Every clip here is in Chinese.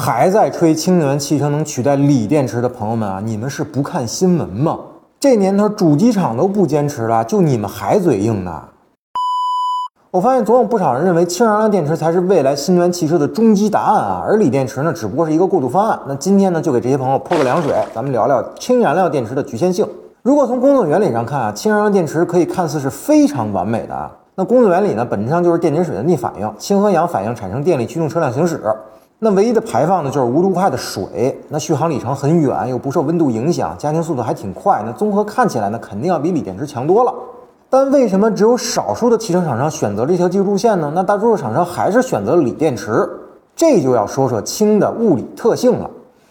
还在吹氢能源汽车能取代锂电池的朋友们啊，你们是不看新闻吗？这年头主机厂都不坚持了，就你们还嘴硬呢。我发现总有不少人认为氢燃料电池才是未来新能源汽车的终极答案啊，而锂电池呢只不过是一个过渡方案。那今天呢就给这些朋友泼个凉水，咱们聊聊氢燃料电池的局限性。如果从工作原理上看啊，氢燃料电池可以看似是非常完美的啊。那工作原理呢本质上就是电解水的逆反应，氢和氧反应产生电力驱动车辆行驶。那唯一的排放呢就是无毒无害的水，那续航里程很远，又不受温度影响，加氢速度还挺快，那综合看起来呢肯定要比锂电池强多了。但为什么只有少数的汽车厂商选择了这条技术路线呢？那大多数厂商还是选择了锂电池。这就要说说氢的物理特性了。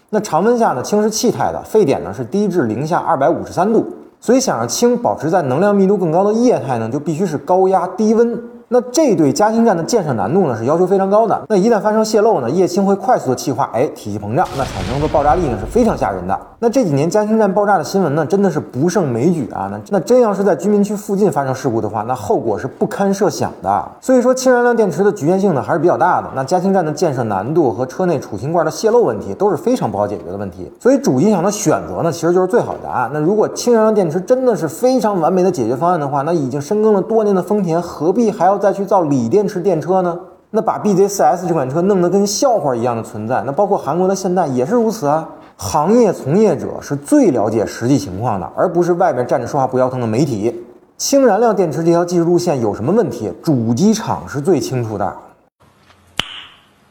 那常温下呢，氢是气态的，沸点呢是低至零下253度，所以想让氢保持在能量密度更高的液态呢，就必须是高压低温。那这对加氢站的建设难度呢是要求非常高的，那一旦发生泄漏呢，液氢会快速的气化，体积膨胀，那产生的爆炸力呢是非常吓人的。那这几年加氢站爆炸的新闻呢真的是不胜枚举啊，那真要是在居民区附近发生事故的话，那后果是不堪设想的。所以说氢燃料电池的局限性呢还是比较大的，那加氢站的建设难度和车内储氢罐的泄漏问题都是非常不好解决的问题，所以主机厂的选择呢其实就是最好的答案。那如果氢燃料电池真的是非常完美的解决方案的话，那已经深耕了多年的丰田何必还要再去造锂电池电车呢？那把 BZ4S 这款车弄得跟笑话一样的存在，那包括韩国的现代也是如此啊。行业从业者是最了解实际情况的，而不是外面站着说话不腰疼的媒体。氢燃料电池这条技术路线有什么问题，主机厂是最清楚的。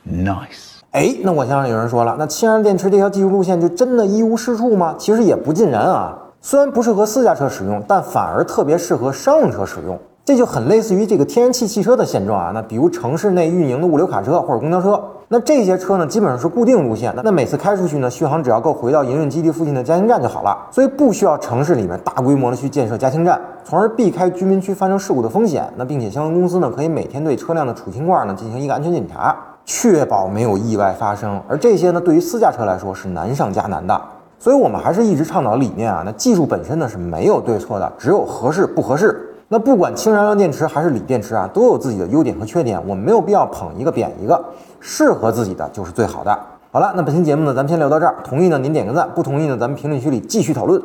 Nice。 那我想有人说了，那氢燃料电池这条技术路线就真的一无是处吗？其实也不尽然啊，虽然不适合私家车使用，但反而特别适合商用车使用。这就很类似于这个天然气汽车的现状啊，那比如城市内运营的物流卡车或者公交车，那这些车呢基本上是固定路线的，那每次开出去呢，续航只要够回到营运基地附近的加氢站就好了，所以不需要城市里面大规模的去建设加氢站，从而避开居民区发生事故的风险。那并且相关公司呢可以每天对车辆的储氢罐呢进行一个安全检查，确保没有意外发生，而这些呢对于私家车来说是难上加难的。所以我们还是一直倡导理念啊，那技术本身呢是没有对错的，只有合适不合适。那不管氢燃料电池还是锂电池啊，都有自己的优点和缺点，我们没有必要捧一个贬一个，适合自己的就是最好的。好了，那本期节目呢咱们先聊到这儿，同意呢您点个赞，不同意呢咱们评论区里继续讨论。